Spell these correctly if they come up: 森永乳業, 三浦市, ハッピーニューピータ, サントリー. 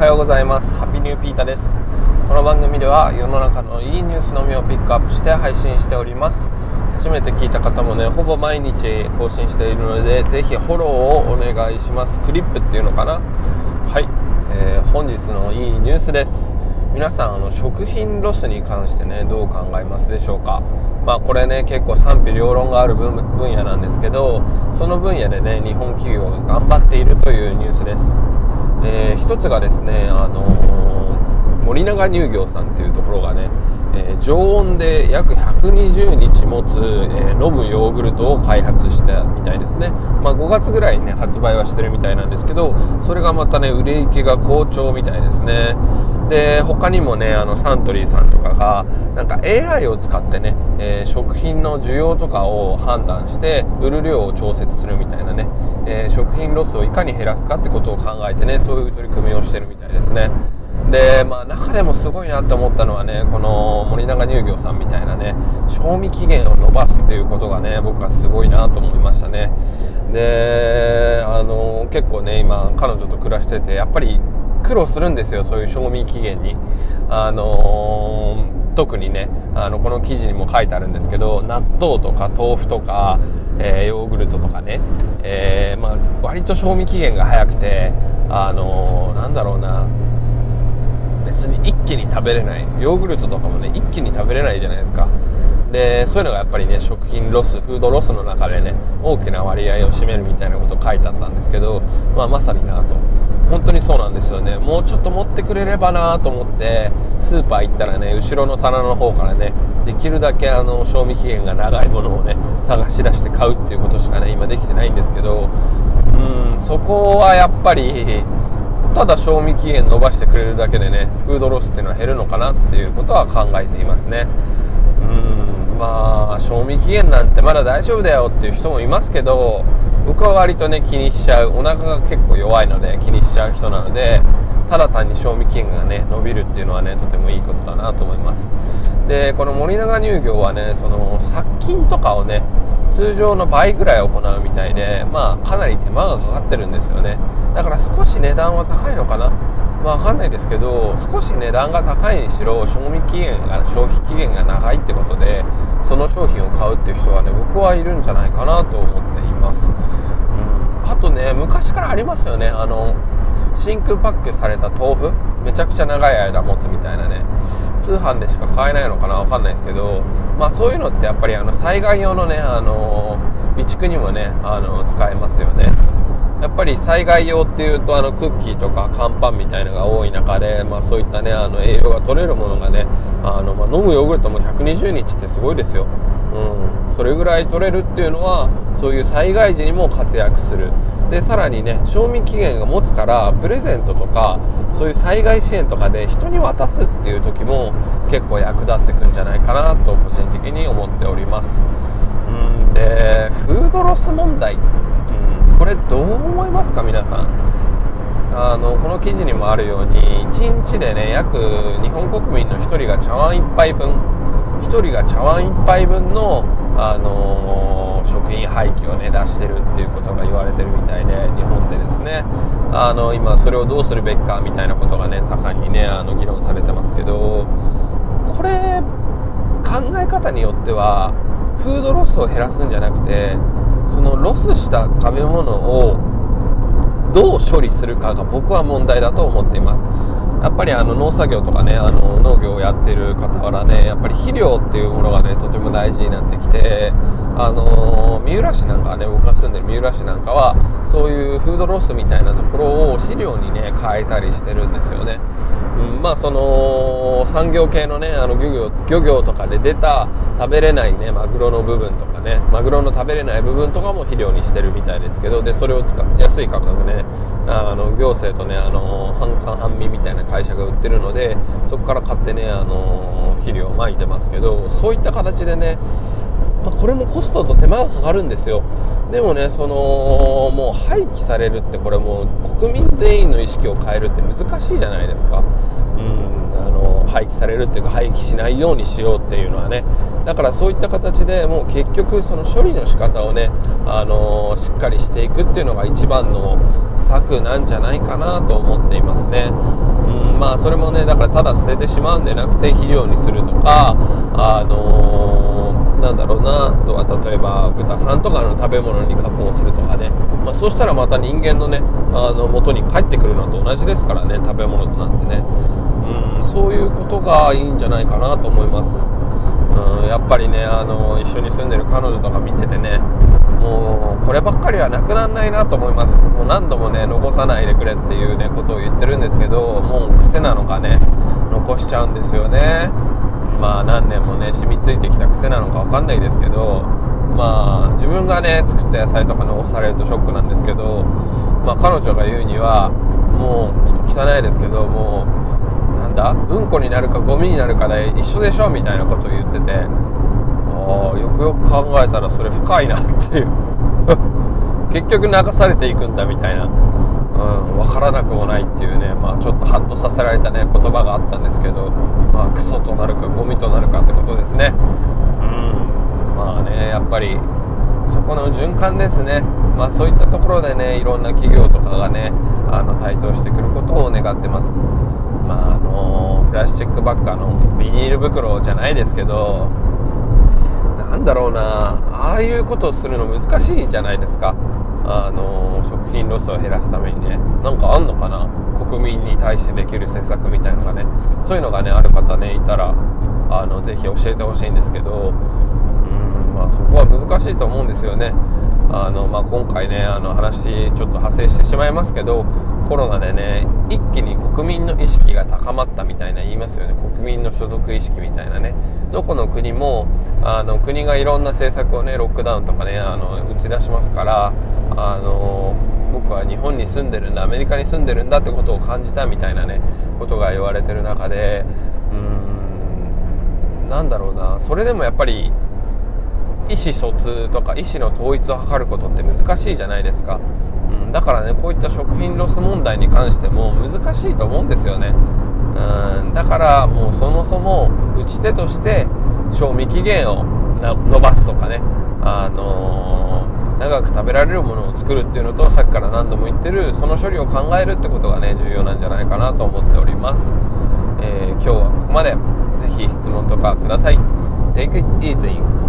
はようございます。ハッピーニューピータです。この番組では世の中のいいニュースのみをピックアップして配信しております。初めて聞いた方もね、ほぼ毎日更新しているので、ぜひフォローをお願いします。クリップっていうのかな。はい、本日のいいニュースです。皆さん食品ロスに関してね、どう考えますでしょうか。まあこれね、結構賛否両論がある分野なんですけど、その分野でね、日本企業が頑張っているというニュースです。一つがですね、森永乳業さんっていうところがね、常温で約120日持つ、飲むヨーグルトを開発したみたいですね。まあ、5月ぐらいにね発売はしてるみたいなんですけど、それがまたね売れ行きが好調みたいですね。で、他にもねサントリーさんとかがなんか AI を使ってね、食品の需要とかを判断して売る量を調節するみたいなね、食品ロスをいかに減らすかってことを考えてね、そういう取り組みをしてるみたいですね。で、まあ、中でもすごいなって思ったのはね、この森永乳業さんみたいなね、賞味期限を延ばすっていうことがね、僕はすごいなと思いましたね。で、結構ね、今彼女と暮らしててやっぱり苦労するんですよ、そういう賞味期限に。特にねこの記事にも書いてあるんですけど、納豆とか豆腐とか、ヨーグルトとかね、まあ、割と賞味期限が早くて、なんだろうな、別に一気に食べれない、ヨーグルトとかもね一気に食べれないじゃないですか。で、そういうのがやっぱりね、食品ロス、フードロスの中でね大きな割合を占めるみたいなこと書いてあったんですけど、まあ、まさになと、本当にそうなんですよね。もうちょっと持ってくれればなと思って、スーパー行ったらね、後ろの棚の方からね、できるだけ賞味期限が長いものをね探し出して買うっていうことしかね今できてないんですけど、そこはやっぱりただ賞味期限伸ばしてくれるだけでね、フードロスっていうのは減るのかなっていうことは考えていますね。まあ賞味期限なんてまだ大丈夫だよっていう人もいますけど、僕は割とね気にしちゃう、お腹が結構弱いので気にしちゃう人なので、ただ単に賞味期限がね伸びるっていうのはねとてもいいことだなと思います。で、この森永乳業はね、その殺菌とかをね通常の倍ぐらい行うみたいで、まあかなり手間がかかってるんですよね。だから少し値段は高いのかな、まあ、わかんないですけど、少し値段が高いにしろ消費期限が長いってことで、その商品を買うっていう人はね僕はいるんじゃないかなと思っています。あとね、昔からありますよね、真空パックされた豆腐、めちゃくちゃ長い間持つみたいなね、通販でしか買えないのかな、わかんないですけど、まあそういうのってやっぱり災害用のね、備蓄にもね使えますよね。やっぱり災害用っていうとクッキーとか乾パンみたいなのが多い中で、まあ、そういったね栄養が取れるものがねまあ、飲むヨーグルトも120日ってすごいですよ。それぐらい取れるっていうのはそういう災害時にも活躍する。で、さらにね賞味期限が持つから、プレゼントとかそういう災害支援とかで人に渡すっていう時も結構役立ってくんじゃないかなと個人的に思っております。で、フードロス問題、これどう思いますか皆さん。この記事にもあるように、1日でね約日本国民の1人が茶碗1杯分の、食品廃棄をね出してるっていうことが言われてるみたいで、日本でですね今それをどうするべきかみたいなことがね盛んにね議論されてますけど、これ考え方によってはフードロスを減らすんじゃなくて、そのロスした食べ物をどう処理するかが僕は問題だと思っています。やっぱり農作業とかね農業をやっている傍らね、やっぱり肥料っていうものがねとても大事になってきて、三浦市なんかはね、僕が住んでる三浦市なんかはそういうフードロスみたいなところを肥料にね変えたりしてるんですよね。まあその産業系のね漁業とかで出た食べれないねマグロの食べれない部分とかも肥料にしてるみたいですけど、でそれを安い価格でね行政とね半官半民みたいな会社が売ってるので、そこから買ってね肥料をまいてますけど、そういった形でね、まあ、これもコストと手間がかかるんですよ。でもね、もう廃棄されるって、これもう国民全員の意識を変えるって難しいじゃないですか。廃棄されるっていうか廃棄しないようにしようっていうのはね、だからそういった形でもう結局その処理の仕方をね、しっかりしていくっていうのが一番の策なんじゃないかなと思っていますね。まあそれもね、だからただ捨ててしまうんでなくて肥料にするとか、なんだろうな、あとは例えば豚さんとかの食べ物に加工するとかね、そうしたらまた人間のね元に帰ってくるのと同じですからね、食べ物となってね、そういうことがいいんじゃないかなと思います。やっぱりね、一緒に住んでる彼女とか見ててね、もうこればっかりはなくならないなと思います。もう何度もね、残さないでくれっていうねことを言ってるんですけど、もう癖なのかね、残しちゃうんですよね。まあ何年もね染みついてきた癖なのか分かんないですけど、まあ自分がね作った野菜とか残されるとショックなんですけど、まあ彼女が言うにはもうちょっと汚いですけど、もうなんだ、うんこになるかゴミになるかで一緒でしょみたいなことを言ってて、よくよく考えたらそれ深いなっていう結局流されていくんだみたいな、分からなくもないっていうね、ちょっとハッとさせられたね言葉があったんですけど、クソとなるかゴミとなるかってことですね。やっぱりそこの循環ですね。そういったところでね、いろんな企業とかがね台頭してくることを願ってます。プラスチックばっかのビニール袋じゃないですけど、なんだろうな、ああいうことをするの難しいじゃないですか。食品ロスを減らすためにね、なんかあんのかな、国民に対してできる施策みたいのがね、そういうのがねある方ねいたらぜひ教えてほしいんですけど、そこは難しいと思うんですよね。今回ね話ちょっと派生してしまいますけど、コロナでね一気に国民の意識が高まったみたいな言いますよね。国民の所属意識みたいなね、どこの国も国がいろんな政策をねロックダウンとかね打ち出しますから、僕は日本に住んでるんだ、アメリカに住んでるんだってことを感じたみたいなねことが言われてる中で、なんだろうな、それでもやっぱり意思疎通とか意思の統一を図ることって難しいじゃないですか。だからね、こういった食品ロス問題に関しても難しいと思うんですよね。だからもうそもそも打ち手として賞味期限を延ばすとかね、長く食べられるものを作るっていうのと、さっきから何度も言ってるその処理を考えるってことがね重要なんじゃないかなと思っております。今日はここまで。ぜひ質問とかください。 Take it easy